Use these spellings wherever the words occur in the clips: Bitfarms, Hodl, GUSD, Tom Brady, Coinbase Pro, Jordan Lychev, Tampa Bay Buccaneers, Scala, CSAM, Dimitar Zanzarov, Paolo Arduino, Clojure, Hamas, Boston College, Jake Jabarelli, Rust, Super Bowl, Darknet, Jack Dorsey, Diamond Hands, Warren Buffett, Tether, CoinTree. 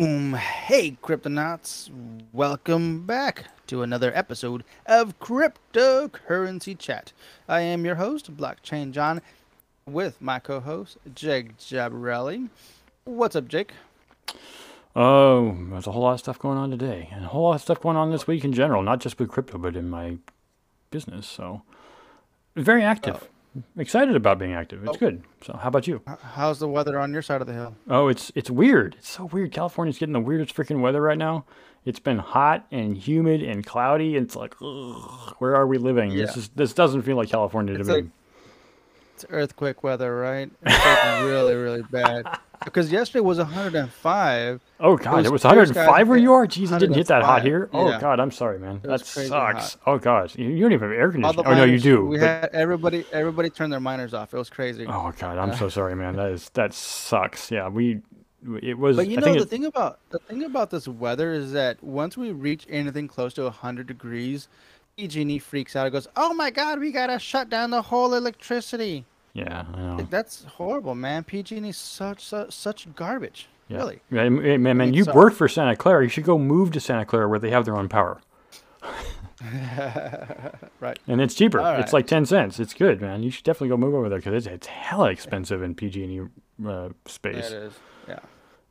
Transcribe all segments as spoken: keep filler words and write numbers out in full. Boom. Hey, Cryptonauts. Welcome back to another episode of Cryptocurrency Chat. I am your host, Blockchain John, with my co-host, Jake Jabarelli. What's up, Jake? Oh, there's a whole lot of stuff going on today, and a whole lot of stuff going on this week in general, not just with crypto, but in my business. So, very active. Oh. Excited about being active. It's oh. good. So, how about you? How's the weather on your side of the hill? Oh, it's it's weird. It's so weird. California's getting the weirdest freaking weather right now. It's been hot and humid and cloudy. And it's like, ugh, where are we living? Yeah. This is this doesn't feel like California to it's me. Like, it's earthquake weather, right? It's like really, really bad. Because yesterday was one hundred five. Oh, God. It was, it was one hundred five where you are? Jeez, it didn't hit that hot here. Oh, yeah. God. I'm sorry, man. That sucks. Hot. Oh, God. You, you don't even have air conditioning. Oh, miners, no, you do. We but... had everybody everybody turned their miners off. It was crazy. Oh, God. I'm so sorry, man. That is that sucks. Yeah, we... It was, but you know, the it, thing about the thing about this weather is that once we reach anything close to one hundred degrees, E G and E freaks out. It goes, oh, my God. We got to shut down the whole electricity. Yeah, I know. That's horrible, man. P G and E is such, such such garbage. Yeah. Really. Yeah, man, man, you work for Santa Clara. You should go move to Santa Clara where they have their own power. Right. And it's cheaper. Right. It's like ten cents. It's good, man. You should definitely go move over there because it's, it's hella expensive in P G and E uh, space. It is. Yeah.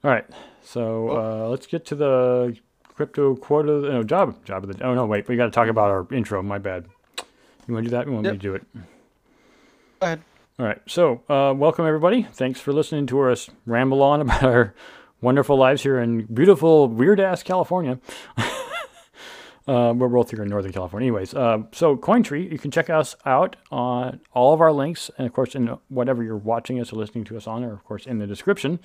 All right. So oh. uh, let's get to the crypto quota. No, job. Job of the. Oh, no, wait. We got to talk about our intro. My bad. You want to do that? You want yep. me to do it? Go ahead. All right, so uh, welcome everybody. Thanks for listening to us ramble on about our wonderful lives here in beautiful, weird-ass California. uh, we're both here in Northern California. Anyways, uh, so CoinTree, you can check us out on all of our links, and of course, in whatever you're watching us or listening to us on, or of course, in the description.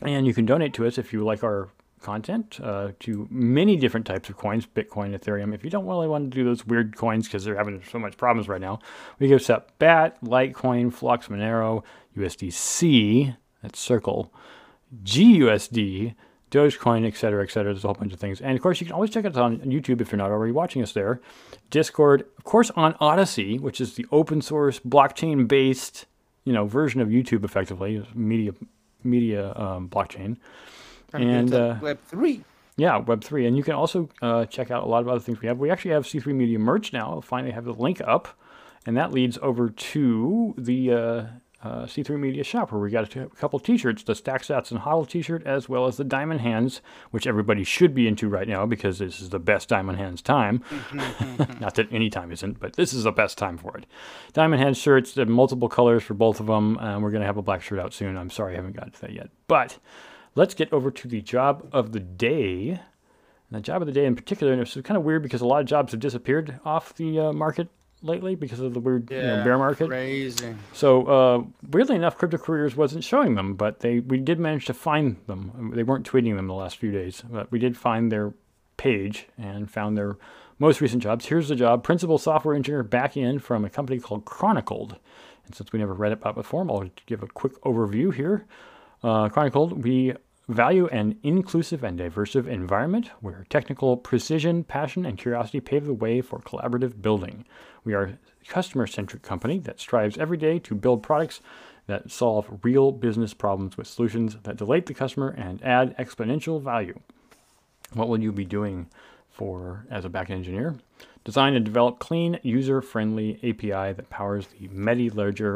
And you can donate to us if you like our content uh, to many different types of coins, Bitcoin, Ethereum. If you don't really want to do those weird coins because they're having so much problems right now, we give up B A T, Litecoin, Flux, Monero, U S D C, that's Circle, G U S D, Dogecoin, et cetera, et cetera. There's a whole bunch of things. And of course, you can always check us on YouTube if you're not already watching us there. Discord, of course, on Odyssey, which is the open source, blockchain-based, you know, version of YouTube, effectively, media, media um, blockchain. And uh, Web three. Yeah, Web three. And you can also uh, check out a lot of other things we have. We actually have C three Media merch now. I'll finally have the link up. And that leads over to the uh, uh, C three Media shop where we got a, t- a couple t-shirts, the Stack Sats and Hodl t-shirt, as well as the Diamond Hands, which everybody should be into right now because this is the best Diamond Hands time. Not that any time isn't, but this is the best time for it. Diamond Hands shirts, there are multiple colors for both of them. Um, we're going to have a black shirt out soon. I'm sorry I haven't gotten to that yet. But... let's get over to the job of the day. And the job of the day in particular, and it's kind of weird because a lot of jobs have disappeared off the uh, market lately because of the weird yeah, you know, bear market. Crazy. So uh, weirdly enough, Crypto Careers wasn't showing them, but they we did manage to find them. They weren't tweeting them the last few days, but we did find their page and found their most recent jobs. Here's the job, Principal Software Engineer Backend from a company called Chronicled. And since we never read about before, I'll give a quick overview here. Uh, Chronicled, we... value an inclusive and diverse environment where technical precision, passion, and curiosity pave the way for collaborative building. We are a customer-centric company that strives every day to build products that solve real business problems with solutions that delight the customer and add exponential value. What will you be doing for as a backend engineer? Design and develop clean, user-friendly A P I that powers the MediLedger,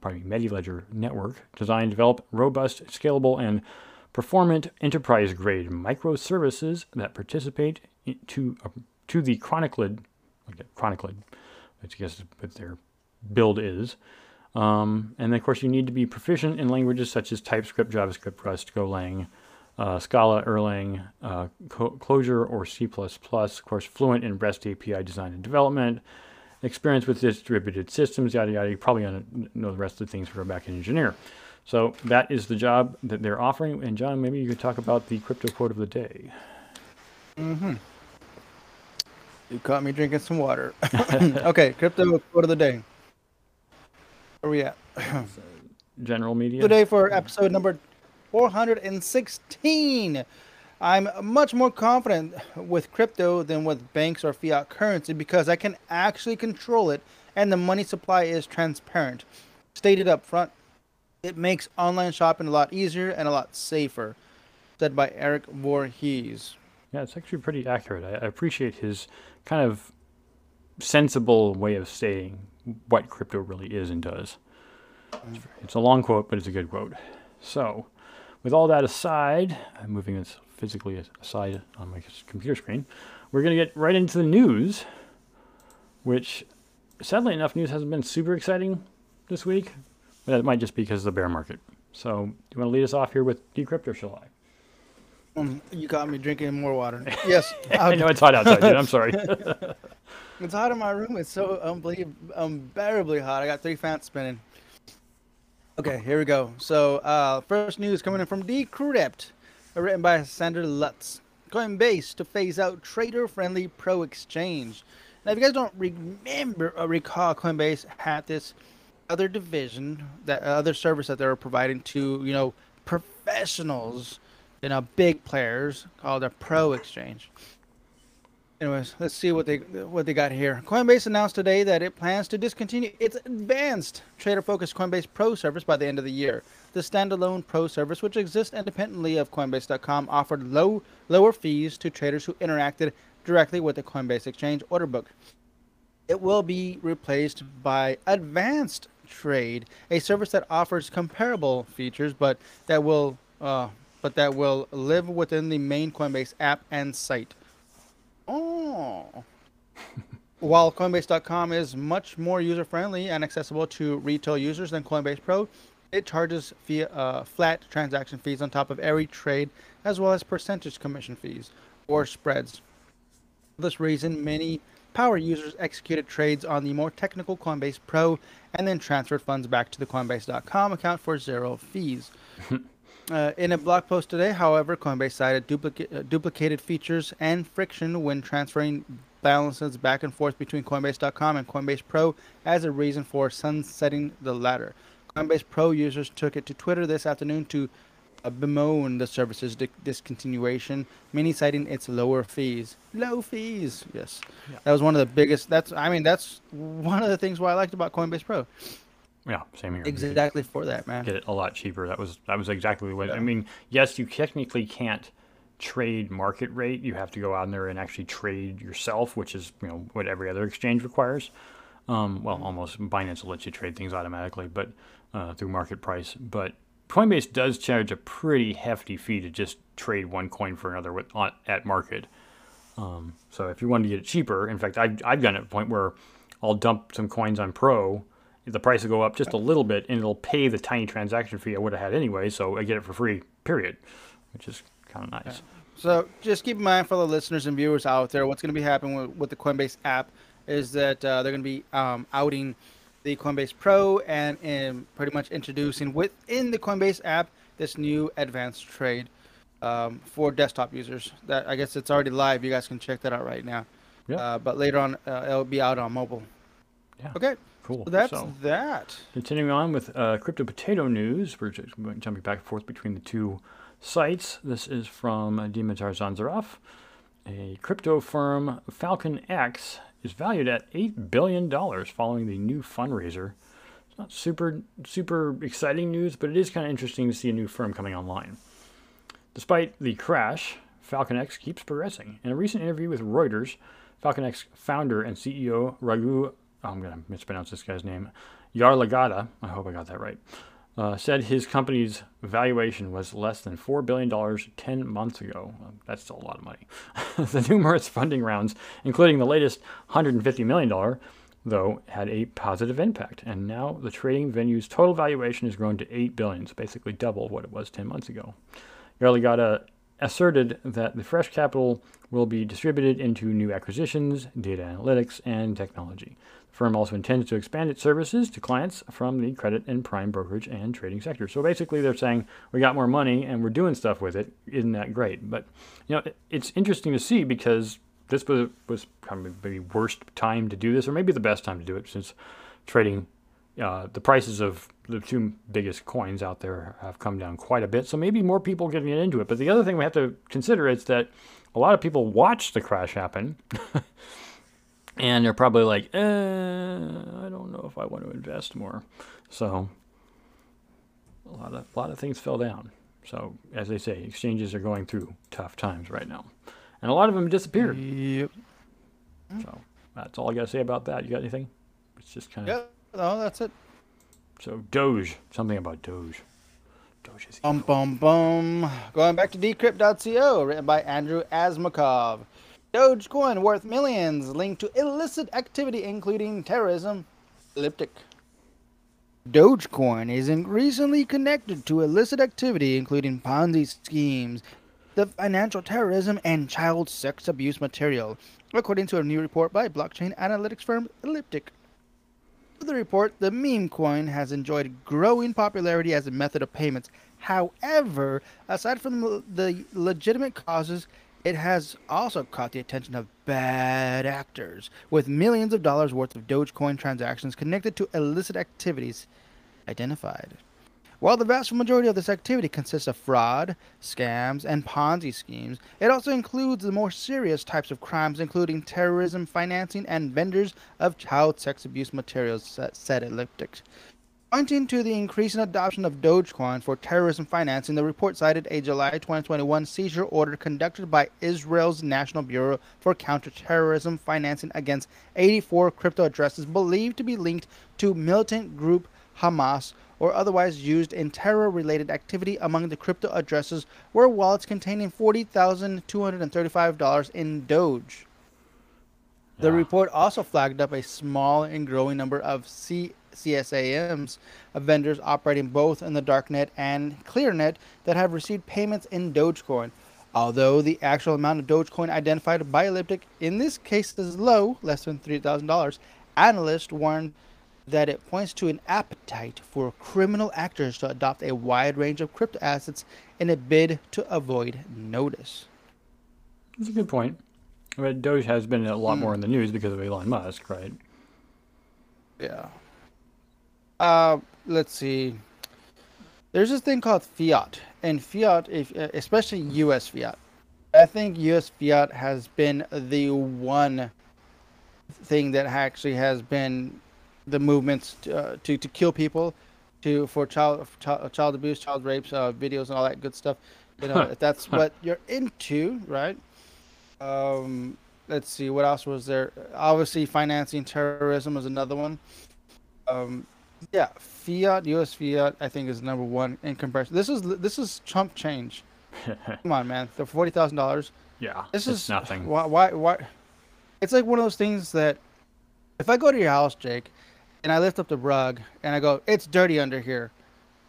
probably MediLedger network. Design, develop robust, scalable, and performant enterprise-grade microservices that participate to uh, to the Chronicled, okay, Chronicled, which I guess is what their build is. Um, and then, of course, you need to be proficient in languages such as TypeScript, JavaScript, Rust, Golang, uh, Scala, Erlang, uh, Clojure, or C plus plus. Of course, fluent in REST A P I design and development, experience with distributed systems, yada, yada. You probably know the rest of the things for a backend engineer. So that is the job that they're offering. And John, maybe you could talk about the crypto quote of the day. Mm-hmm. You caught me drinking some water. Okay, crypto quote of the day. Where are we at? General media. Today for episode number four hundred sixteen. I'm much more confident with crypto than with banks or fiat currency because I can actually control it and the money supply is transparent. Stated up front. It makes online shopping a lot easier and a lot safer. that by Eric Voorhees. Yeah, it's actually pretty accurate. I appreciate his kind of sensible way of saying what crypto really is and does. It's a long quote, but it's a good quote. So with all that aside, I'm moving this physically aside on my computer screen. We're going to get right into the news, which sadly enough, news hasn't been super exciting this week, but that might just be because of the bear market. So do you want to lead us off here with Decrypt or shall I? Um, you got me drinking more water. Yes. I know it's hot outside, dude. I'm sorry. It's hot in my room. It's so unbearably hot. I got three fans spinning. Okay, here we go. So uh, first news coming in from Decrypt, written by Sander Lutz. Coinbase to phase out trader-friendly pro exchange. Now, if you guys don't remember or recall, Coinbase had this other division, that other service that they were providing to, you know, professionals, you know, big players, called a pro exchange. Anyways, let's see what they what they got here. Coinbase announced today that it plans to discontinue its advanced trader-focused Coinbase Pro service by the end of the year. The standalone Pro service, which exists independently of Coinbase dot com, offered low lower fees to traders who interacted directly with the Coinbase Exchange order book. It will be replaced by Advanced Trade, a service that offers comparable features, but that will uh, but that will live within the main Coinbase app and site. Oh. While Coinbase dot com is much more user-friendly and accessible to retail users than Coinbase Pro, it charges via uh, flat transaction fees on top of every trade, as well as percentage commission fees or spreads. For this reason, many power users executed trades on the more technical Coinbase Pro and then transferred funds back to the Coinbase dot com account for zero fees. Uh, in a blog post today, however, Coinbase cited duplica- uh, duplicated features and friction when transferring balances back and forth between Coinbase dot com and Coinbase Pro as a reason for sunsetting the latter. Coinbase Pro users took it to Twitter this afternoon to uh, bemoan the service's di- discontinuation, many citing its lower fees. Low fees, yes. Yeah. That was one of the biggest. That's I mean, that's one of the things why I liked about Coinbase Pro. Yeah, same here. Exactly for that, man. Get it a lot cheaper. That was that was exactly what yeah. I mean. Yes, you technically can't trade market rate. You have to go out there and actually trade yourself, which is you know what every other exchange requires. Um, well, almost Binance will let you trade things automatically, but uh, through market price. But Coinbase does charge a pretty hefty fee to just trade one coin for another with, on, at market. Um, so if you wanted to get it cheaper, in fact, I've I've gotten to a point where I'll dump some coins on Pro. The price will go up just a little bit, and it'll pay the tiny transaction fee I would have had anyway, so I get it for free, period, which is kind of nice. So just keep in mind for the listeners and viewers out there, what's going to be happening with, with the Coinbase app is that uh, they're going to be um, outing the Coinbase Pro and, and pretty much introducing within the Coinbase app this new advanced trade um, for desktop users. That I guess it's already live. You guys can check that out right now. Yeah. Uh, but later on, uh, it'll be out on mobile. Yeah. Okay. Cool. So that's so, that. Continuing on with uh, Crypto Potato news, we're just jumping back and forth between the two sites. This is from Dimitar Zanzarov. A crypto firm, FalconX, is valued at eight billion dollars following the new fundraiser. It's not super, super exciting news, but it is kind of interesting to see a new firm coming online. Despite the crash, FalconX keeps progressing. In a recent interview with Reuters, FalconX founder and C E O Ragu I'm going to mispronounce this guy's name, Yarlagada, I hope I got that right, uh, said his company's valuation was less than four billion dollars ten months ago. Um, that's still a lot of money. The numerous funding rounds, including the latest one hundred fifty million dollars, though, had a positive impact. And now the trading venue's total valuation has grown to eight billion dollars, so basically double what it was ten months ago. Yarlagada asserted that the fresh capital will be distributed into new acquisitions, data analytics, and technology. The firm also intends to expand its services to clients from the credit and prime brokerage and trading sector. So basically they're saying, we got more money and we're doing stuff with it. Isn't that great? But you know, it's interesting to see because this was, was probably the worst time to do this, or maybe the best time to do it, since trading uh, the prices of the two biggest coins out there have come down quite a bit. So maybe more people getting into it. But the other thing we have to consider is that a lot of people watched the crash happen and they're probably like, eh, I don't know if I want to invest more. So a lot of, a lot of things fell down. So as they say, exchanges are going through tough times right now, and a lot of them disappeared. Yep. So that's all I got to say about that. You got anything? It's just kind of. Yeah. No, that's it. So Doge, something about Doge. Doge is evil. Bum bum bum. Going back to Decrypt dot co, written by Andrew Asmakov. Dogecoin worth millions, linked to illicit activity including terrorism. Elliptic. Dogecoin is increasingly connected to illicit activity including Ponzi schemes, the financial terrorism, and child sex abuse material, according to a new report by blockchain analytics firm Elliptic. In the report, the meme coin has enjoyed growing popularity as a method of payments. However, aside from the legitimate causes, it has also caught the attention of bad actors, with millions of dollars worth of Dogecoin transactions connected to illicit activities identified. While the vast majority of this activity consists of fraud, scams, and Ponzi schemes, it also includes the more serious types of crimes, including terrorism financing and vendors of child sex abuse materials, said Elliptic. Pointing to the increasing adoption of Dogecoin for terrorism financing, the report cited a July twenty twenty-one seizure order conducted by Israel's National Bureau for Counterterrorism financing against eighty-four crypto addresses believed to be linked to militant group Hamas or otherwise used in terror-related activity. Among the crypto addresses were wallets containing forty thousand two hundred thirty-five dollars in Doge. Yeah. The report also flagged up a small and growing number of C. C S A Ms of vendors operating both in the darknet and clearnet that have received payments in Dogecoin. Although the actual amount of Dogecoin identified by Elliptic in this case is low, less than three thousand dollars, analysts warned that it points to an appetite for criminal actors to adopt a wide range of crypto assets in a bid to avoid notice. That's a good point. But Doge has been a lot mm. more in the news because of Elon Musk, right? Yeah. Uh, let's see. There's this thing called fiat, and fiat, if, especially U S fiat. I think U S fiat has been the one thing that actually has been the movements to uh, to, to kill people, to for child for child abuse, child rapes, uh, videos, and all that good stuff. You know, huh. if that's huh. what you're into, right? Um, let's see, what else was there? Obviously, financing terrorism was another one. Um. Yeah, fiat, U S fiat, I think is number one in comparison. This is this is Trump change. Come on, man, the forty thousand dollars. Yeah, this is nothing. Why, why, why? It's like one of those things that, if I go to your house, Jake, and I lift up the rug and I go, "It's dirty under here,"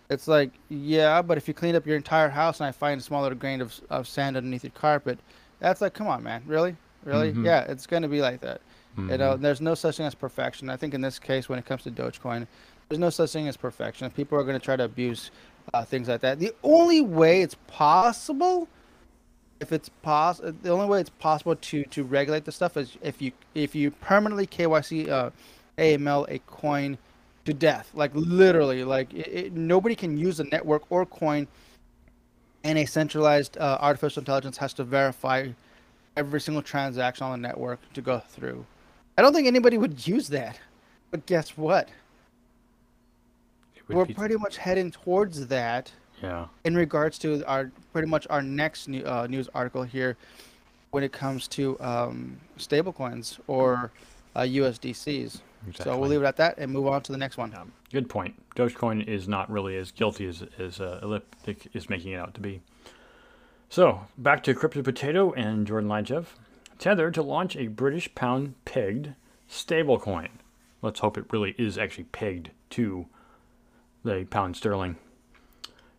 it's like, yeah, but if you clean up your entire house and I find a small little grain of of sand underneath your carpet, that's like, come on, man, really, really? Mm-hmm. Yeah, it's gonna be like that. Mm-hmm. You know, there's no such thing as perfection. I think in this case, when it comes to Dogecoin, there's no such thing as perfection. People are going to try to abuse uh, things like that. The only way it's possible, if it's pos, the only way it's possible to to regulate this stuff is if you if you permanently K Y C uh, A M L a coin to death, like literally, like it, it, nobody can use a network or coin, and a centralized uh, artificial intelligence has to verify every single transaction on the network to go through. I don't think anybody would use that, but guess what? We're pretty much heading towards that. Yeah. In regards to our pretty much our next new, uh, news article here, when it comes to um, stablecoins or uh, U S D Cs. Exactly. So we'll leave it at that and move on to the next one. Um, good point. Dogecoin is not really as guilty as as uh, Elliptic is making it out to be. So back to Crypto Potato and Jordan Lychev. Tether to launch a British pound pegged stablecoin. Let's hope it really is actually pegged to the pound sterling.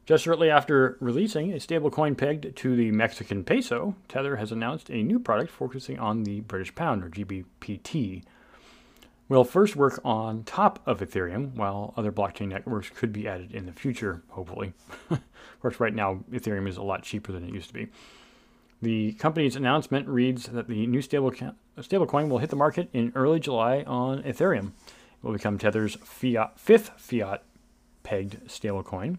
Just shortly after releasing a stablecoin pegged to the Mexican peso, Tether has announced a new product focusing on the British pound, or G B P T. Will first work on top of Ethereum, while other blockchain networks could be added in the future, hopefully. Of course, right now, Ethereum is a lot cheaper than it used to be. The company's announcement reads that the new stablecoin stablecoin will hit the market in early July on Ethereum. It will become Tether's fiat, fifth fiat pegged stablecoin,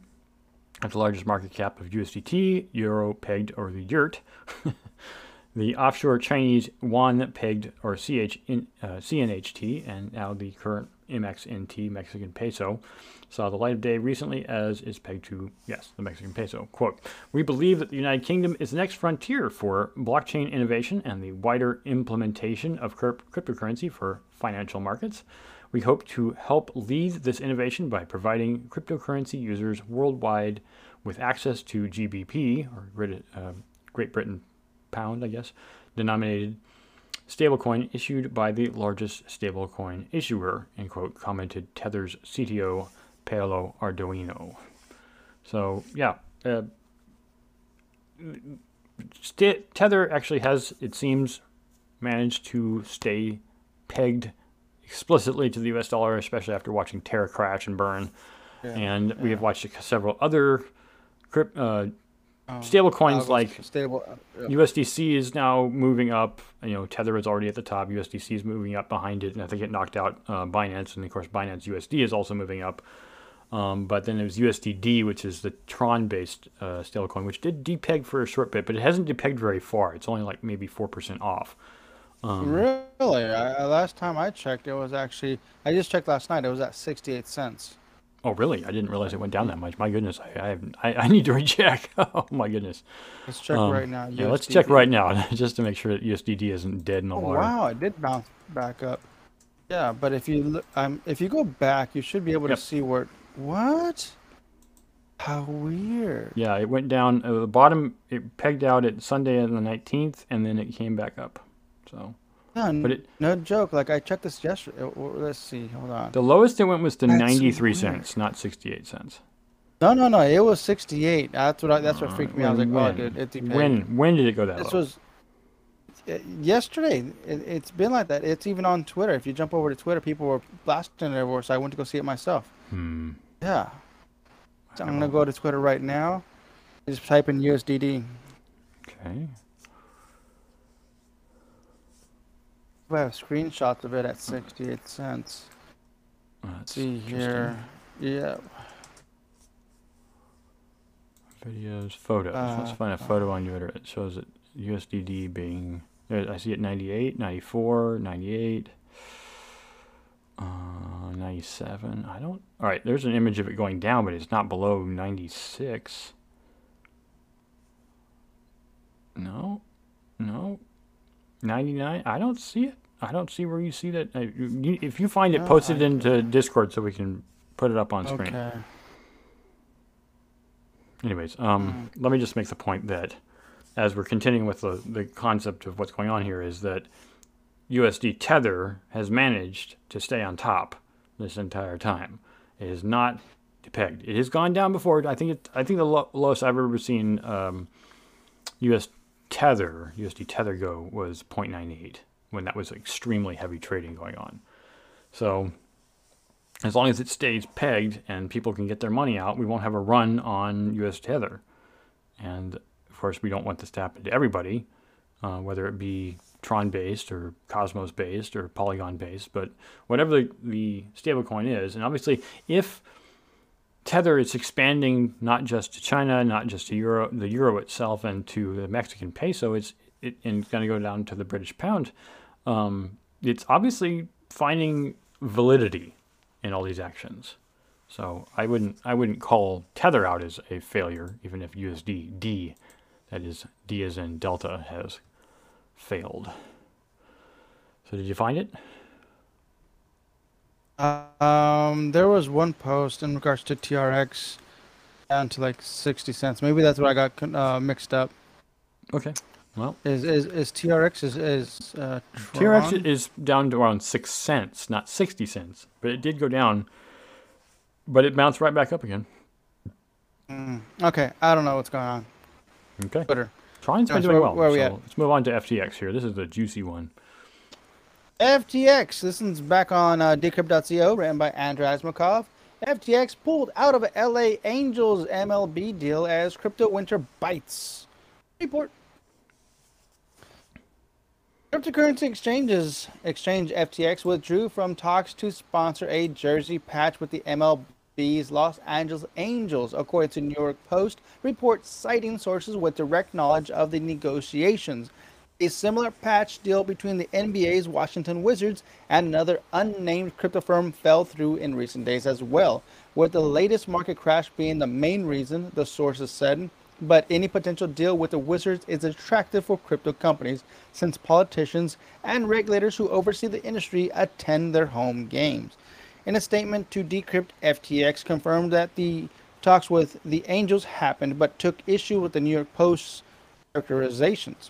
at the largest market cap of U S D T, euro pegged, or the yurt, the offshore Chinese yuan pegged, or C H N, uh, C N H T, and now the current M X N T, Mexican peso, saw the light of day recently as is pegged to, yes, the Mexican peso. Quote, we believe that the United Kingdom is the next frontier for blockchain innovation and the wider implementation of cryptocurrency for financial markets. We hope to help lead this innovation by providing cryptocurrency users worldwide with access to G B P, or Great, uh, Great Britain pound, I guess, denominated stablecoin issued by the largest stablecoin issuer, end quote, commented Tether's C T O, Paolo Arduino. So, yeah. Uh, Tether actually has, it seems, managed to stay pegged explicitly to the U S dollar, especially after watching Terra crash and burn. Yeah, and we yeah. have watched several other crypt, uh, um, stable coins uh, like stable, uh, yeah. U S D C is now moving up. You know, Tether is already at the top. U S D C is moving up behind it, and I think it knocked out uh, Binance. And of course, Binance U S D is also moving up. Um, but then it was U S D D, which is the Tron-based uh, stable coin, which did depeg for a short bit, but it hasn't depegged very far. It's only like maybe four percent off. Um, really? I, last time I checked, it was actually, I just checked last night, it was at sixty-eight cents. Oh, really? I didn't realize it went down that much. My goodness, I I, I need to recheck. Oh, my goodness. Let's check um, right now. U S D D. Yeah, let's check right now just to make sure that U S D D isn't dead in the oh, water. Wow, it did bounce back up. Yeah, but if you look, um, if you go back, you should be able yep. to see where, what? How weird. Yeah, it went down at the bottom. It pegged out at Sunday on the nineteenth, and then it came back up. So, no, but it, no joke. Like I checked this yesterday. Let's see. Hold on. The lowest it went was to that's ninety-three weird. cents, not sixty-eight cents. No, no, no. It was sixty-eight. That's what. I, that's what freaked uh, me out. I was like, when, oh, it, it when? When did it go that this low? This was yesterday. It, it's been like that. It's even on Twitter. If you jump over to Twitter, people were blasting it everywhere. So I went to go see it myself. Hmm. Yeah. So I'm gonna go to Twitter right now. Just type in U S D D. Okay. I have screenshots of it at sixty-eight cents. Let's see here. Yeah. Videos, photos. Uh, Let's find a photo on Twitter. It shows it U S D D being, I see it ninety-eight, ninety-four, ninety-eight, uh, ninety-seven. I don't, all right, there's an image of it going down, but it's not below ninety-six. No, no. ninety-nine? I don't see it. I don't see where you see that. If you find it, post it into Discord so we can put it up on screen. Okay. Anyways, um, mm. let me just make the point that as we're continuing with the, the concept of what's going on here is that U S D Tether has managed to stay on top this entire time. It is not pegged. It has gone down before. I think it, I think the lo lowest I've ever seen um, U S D Tether, U S D Tether go was zero point nine eight when that was extremely heavy trading going on. So as long as it stays pegged and people can get their money out, we won't have a run on U S Tether. And of course, we don't want this to happen to everybody, uh, whether it be Tron-based or Cosmos-based or Polygon-based, but whatever the, the stablecoin is. And obviously, if Tether is expanding not just to China, not just to Euro, the euro itself, and to the Mexican peso. It's it, and it's going to go down to the British pound. Um, it's obviously finding validity in all these actions. So I wouldn't I wouldn't call Tether out as a failure, even if U S D D, that is D as in Delta, has failed. So did you find it? Um, there was one post in regards to T R X down to like sixty cents. Maybe that's what I got uh, mixed up. Okay. Well, is is, is T R X is, is uh, T R X is down to around six cents, not sixty cents, but it did go down, but it bounced right back up again. Mm, okay. I don't know what's going on. Okay. Twitter. Tron's been doing well. Where are we at? Let's move on to F T X here. This is the juicy one. F T X, this one's back on uh, Decrypt dot co, written by Andrew Asmakov. F T X pulled out of L A Angels M L B deal as crypto winter bites. Report. Cryptocurrency exchanges exchange F T X withdrew from talks to sponsor a jersey patch with the M L B's Los Angeles Angels, according to New York Post report, citing sources with direct knowledge of the negotiations. a similar patch deal between the N B A's Washington Wizards and another unnamed crypto firm fell through in recent days as well, with the latest market crash being the main reason, the sources said. But any potential deal with the Wizards is attractive for crypto companies, since politicians and regulators who oversee the industry attend their home games. In a statement to Decrypt, F T X confirmed that the talks with the Angels happened, but took issue with the New York Post's characterizations.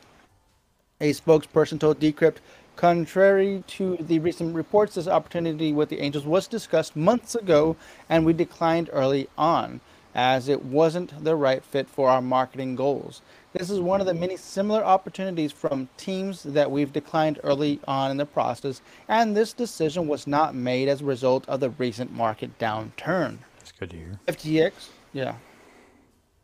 A spokesperson told Decrypt, contrary to the recent reports, this opportunity with the Angels was discussed months ago, and we declined early on, as it wasn't the right fit for our marketing goals. This is one of the many similar opportunities from teams that we've declined early on in the process, and this decision was not made as a result of the recent market downturn. That's good to hear. F T X, yeah.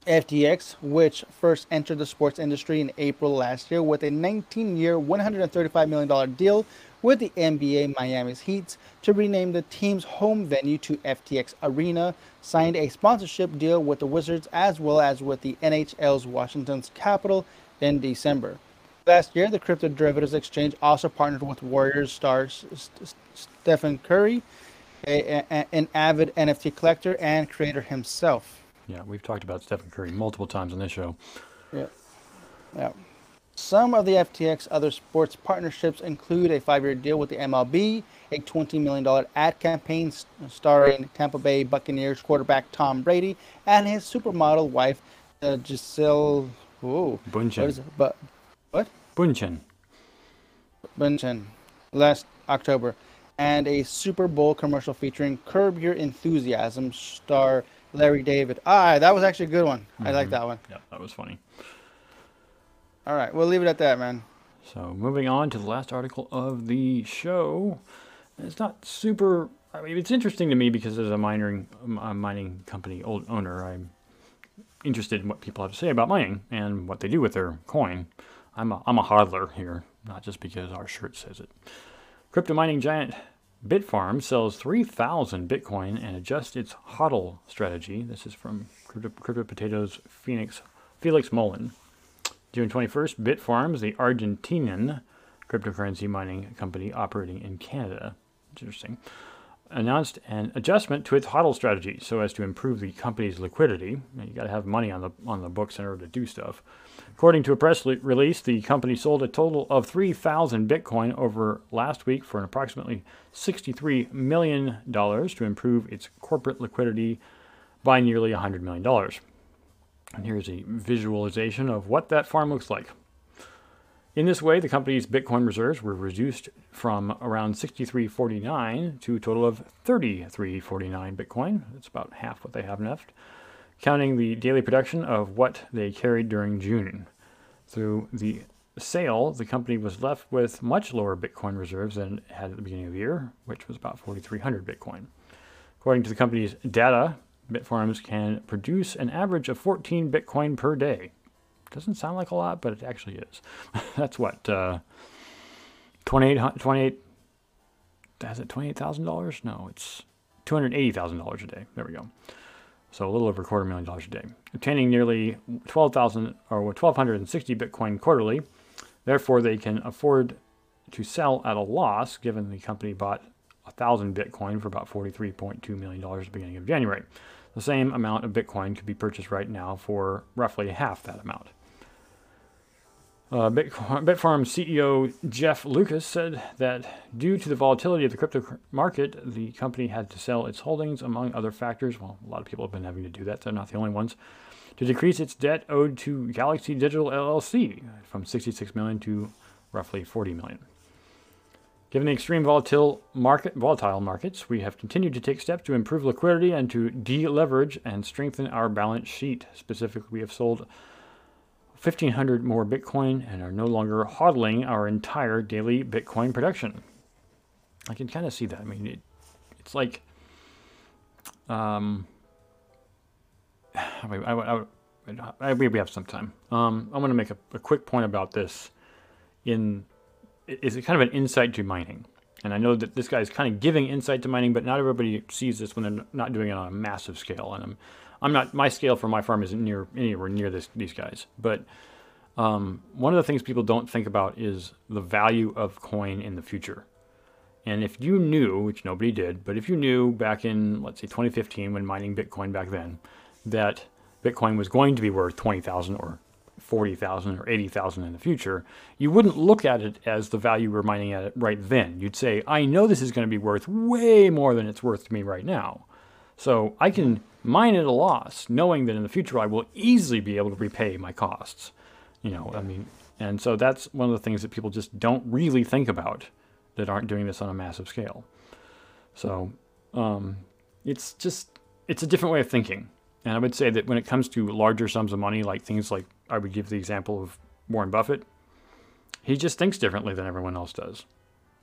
F T X, which first entered the sports industry in April last year with a nineteen-year, one hundred thirty-five million dollars deal with the N B A Miami's Heat to rename the team's home venue to F T X Arena, signed a sponsorship deal with the Wizards as well as with the N H L's Washington's Capitol in December. Last year, the crypto derivatives exchange also partnered with Warriors star Stephen Curry, a, a, an avid N F T collector and creator himself. Yeah, we've talked about Stephen Curry multiple times on this show. Yeah, yeah. Some of the F T X other sports partnerships include a five-year deal with the M L B, a twenty million dollars ad campaign starring Tampa Bay Buccaneers quarterback Tom Brady and his supermodel wife, uh, Gisele oh, Bündchen. What? Is it? But, what? Bündchen. Bündchen. Last October, and a Super Bowl commercial featuring Curb Your Enthusiasm star Larry David. Ah, that was actually a good one. Mm-hmm. I like that one. Yeah, that was funny. All right, we'll leave it at that, man. So moving on to the last article of the show. It's not super, I mean, it's interesting to me because as a mining, a mining company old owner, I'm interested in what people have to say about mining and what they do with their coin. I'm a, I'm a hodler here, not just because our shirt says it. Crypto mining giant Bitfarms sells three thousand Bitcoin and adjusts its hodl strategy. This is from Crypto, Crypto Potato's Phoenix, Felix Mullen. June twenty-first, Bitfarms, the Argentinian cryptocurrency mining company operating in Canada, it's interesting, announced an adjustment to its hodl strategy so as to improve the company's liquidity. Now, you got to have money on the on the books in order to do stuff. According to a press release, the company sold a total of three thousand Bitcoin over last week for an approximately sixty-three million dollars to improve its corporate liquidity by nearly one hundred million dollars. And here's a visualization of what that farm looks like. In this way, the company's Bitcoin reserves were reduced from around sixty-three forty-nine to a total of thirty-three forty-nine Bitcoin. That's about half what they have left, counting the daily production of what they carried during June. Through the sale, the company was left with much lower Bitcoin reserves than it had at the beginning of the year, which was about forty-three hundred Bitcoin. According to the company's data, Bitfarms can produce an average of fourteen Bitcoin per day. Doesn't sound like a lot, but it actually is. That's what, uh, twenty-eight, twenty-eight, is it twenty-eight thousand dollars? No, it's two hundred eighty thousand dollars a day. There we go. So a little over a quarter million dollars a day. Obtaining nearly twelve thousand or one thousand two hundred sixty Bitcoin quarterly. Therefore, they can afford to sell at a loss, given the company bought one thousand Bitcoin for about forty-three point two million dollars at the beginning of January. The same amount of Bitcoin could be purchased right now for roughly half that amount. Uh, Bitcoin, Bitfarm C E O Jeff Lucas said that due to the volatility of the crypto market, the company had to sell its holdings, among other factors. Well, a lot of people have been having to do that. They're not the only ones. To decrease its debt owed to Galaxy Digital L L C from sixty-six million dollars to roughly forty million dollars. Given the extreme volatile, market, volatile markets, we have continued to take steps to improve liquidity and to de-leverage and strengthen our balance sheet. Specifically, we have sold fifteen hundred more Bitcoin and are no longer hodling our entire daily Bitcoin production. I can kind of see that. I mean, it, it's like, um, I, I, I, I, we have some time. Um, I'm going to make a, a quick point about this in... It's kind of an insight to mining. And I know that this guy is kind of giving insight to mining, but not everybody sees this when they're not doing it on a massive scale. And I'm, I'm not, my scale for my farm isn't near anywhere near this, these guys. But Um, one of the things people don't think about is the value of coin in the future. And if you knew, which nobody did, but if you knew back in, let's say twenty fifteen, when mining Bitcoin back then, that Bitcoin was going to be worth twenty thousand or forty thousand or eighty thousand in the future, you wouldn't look at it as the value we're mining at it right then. You'd say, I know this is going to be worth way more than it's worth to me right now. So I can mine at a loss, knowing that in the future I will easily be able to repay my costs. You know, I mean, and so that's one of the things that people just don't really think about that aren't doing this on a massive scale. So um, it's just, it's a different way of thinking. And I would say that when it comes to larger sums of money, like things like, I would give the example of Warren Buffett, he just thinks differently than everyone else does.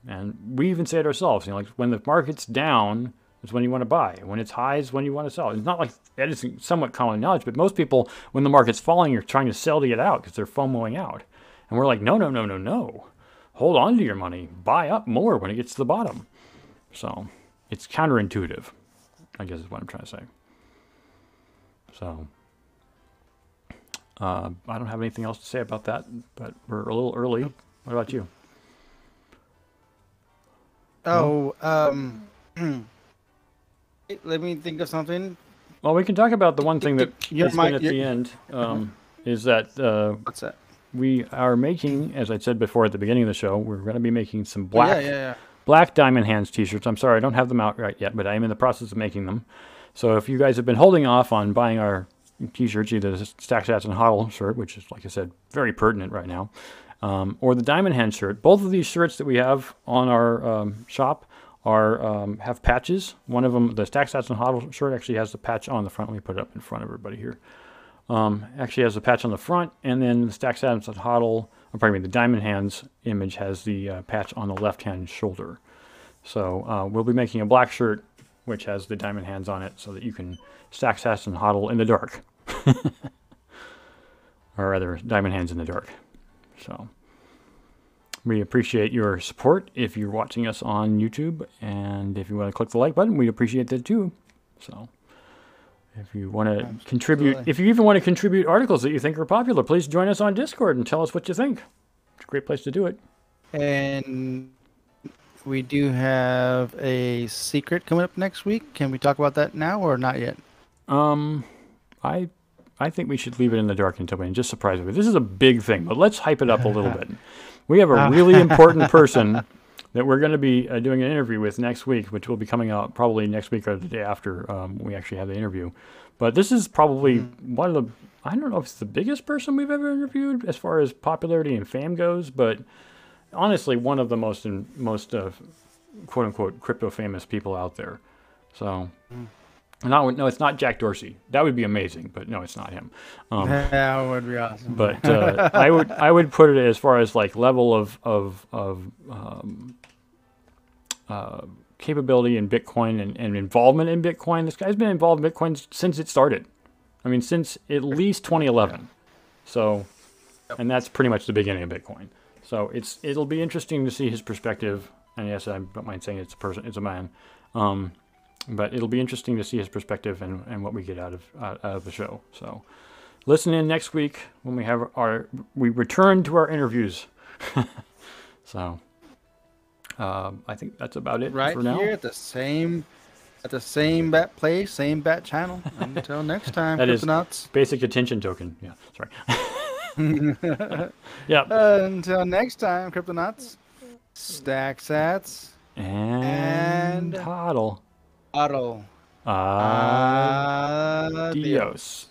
And we even say it ourselves, you know, like when the market's down, it's when you want to buy. When it's high, it's when you want to sell. It's not like, that is somewhat common knowledge, but most people, when the market's falling, are trying to sell to get out because they're FOMOing out. And we're like, no, no, no, no, no. Hold on to your money. Buy up more when it gets to the bottom. So it's counterintuitive, I guess is what I'm trying to say. So uh, I don't have anything else to say about that, but we're a little early. What about you? Oh, um, let me think of something. Well, we can talk about the one thing that you been at the end um, is that, uh, What's that we are making, as I said before at the beginning of the show, we're going to be making some black, oh, yeah, yeah, yeah. black Diamond Hands t-shirts. I'm sorry, I don't have them out right yet, but I am in the process of making them. So if you guys have been holding off on buying our t-shirts, either the Stack Sats and Hodl shirt, which is, like I said, very pertinent right now, um, or the Diamond Hand shirt, both of these shirts that we have on our um, shop are um, have patches. One of them, the Stack Sats and Hodl shirt, actually has the patch on the front. Let me put it up in front of everybody here. Um, actually has the patch on the front, and then the Stack Sats and Hodl, or pardon me, the Diamond Hands image has the uh, patch on the left-hand shoulder. So uh, we'll be making a black shirt which has the diamond hands on it, so that you can stack, sass, and hodl in the dark. Or rather, diamond hands in the dark. So we appreciate your support if you're watching us on YouTube, and if you want to click the like button, we appreciate that too. So if you want to Absolutely. contribute, if you even want to contribute articles that you think are popular, please join us on Discord and tell us what you think. It's a great place to do it. And we do have a secret coming up next week. Can we talk about that now or not yet? Um, I I think we should leave it in the dark until we just surprise everybody. This is a big thing, but let's hype it up a little bit. We have a really important person that we're going to be uh, doing an interview with next week, which will be coming out probably next week or the day after um, we actually have the interview. But this is probably mm-hmm. one of the, I don't know if it's the biggest person we've ever interviewed as far as popularity and fame goes, but honestly, one of the most in, most uh, quote unquote crypto famous people out there. So, not, no, it's not Jack Dorsey. That would be amazing, but no, it's not him. Um, that would be awesome. But uh, I would I would put it as far as like level of of of um, uh, capability in Bitcoin and, and involvement in Bitcoin. This guy's been involved in Bitcoin since it started. I mean, since at least twenty eleven. So, and that's pretty much the beginning of Bitcoin. So it's it'll be interesting to see his perspective, and yes, I don't mind saying it's a person, it's a man, um, but it'll be interesting to see his perspective and, and what we get out of uh, out of the show. So listen in next week when we have our we return to our interviews. So uh, I think that's about it right for now. Right here at the same at the same bat place, same bat channel. Until next time, that is nuts. Basic attention token. Yeah, sorry. Yeah. Uh, until next time, Cryptonauts, Stack Sats, and Hodl. Hodl. Adios.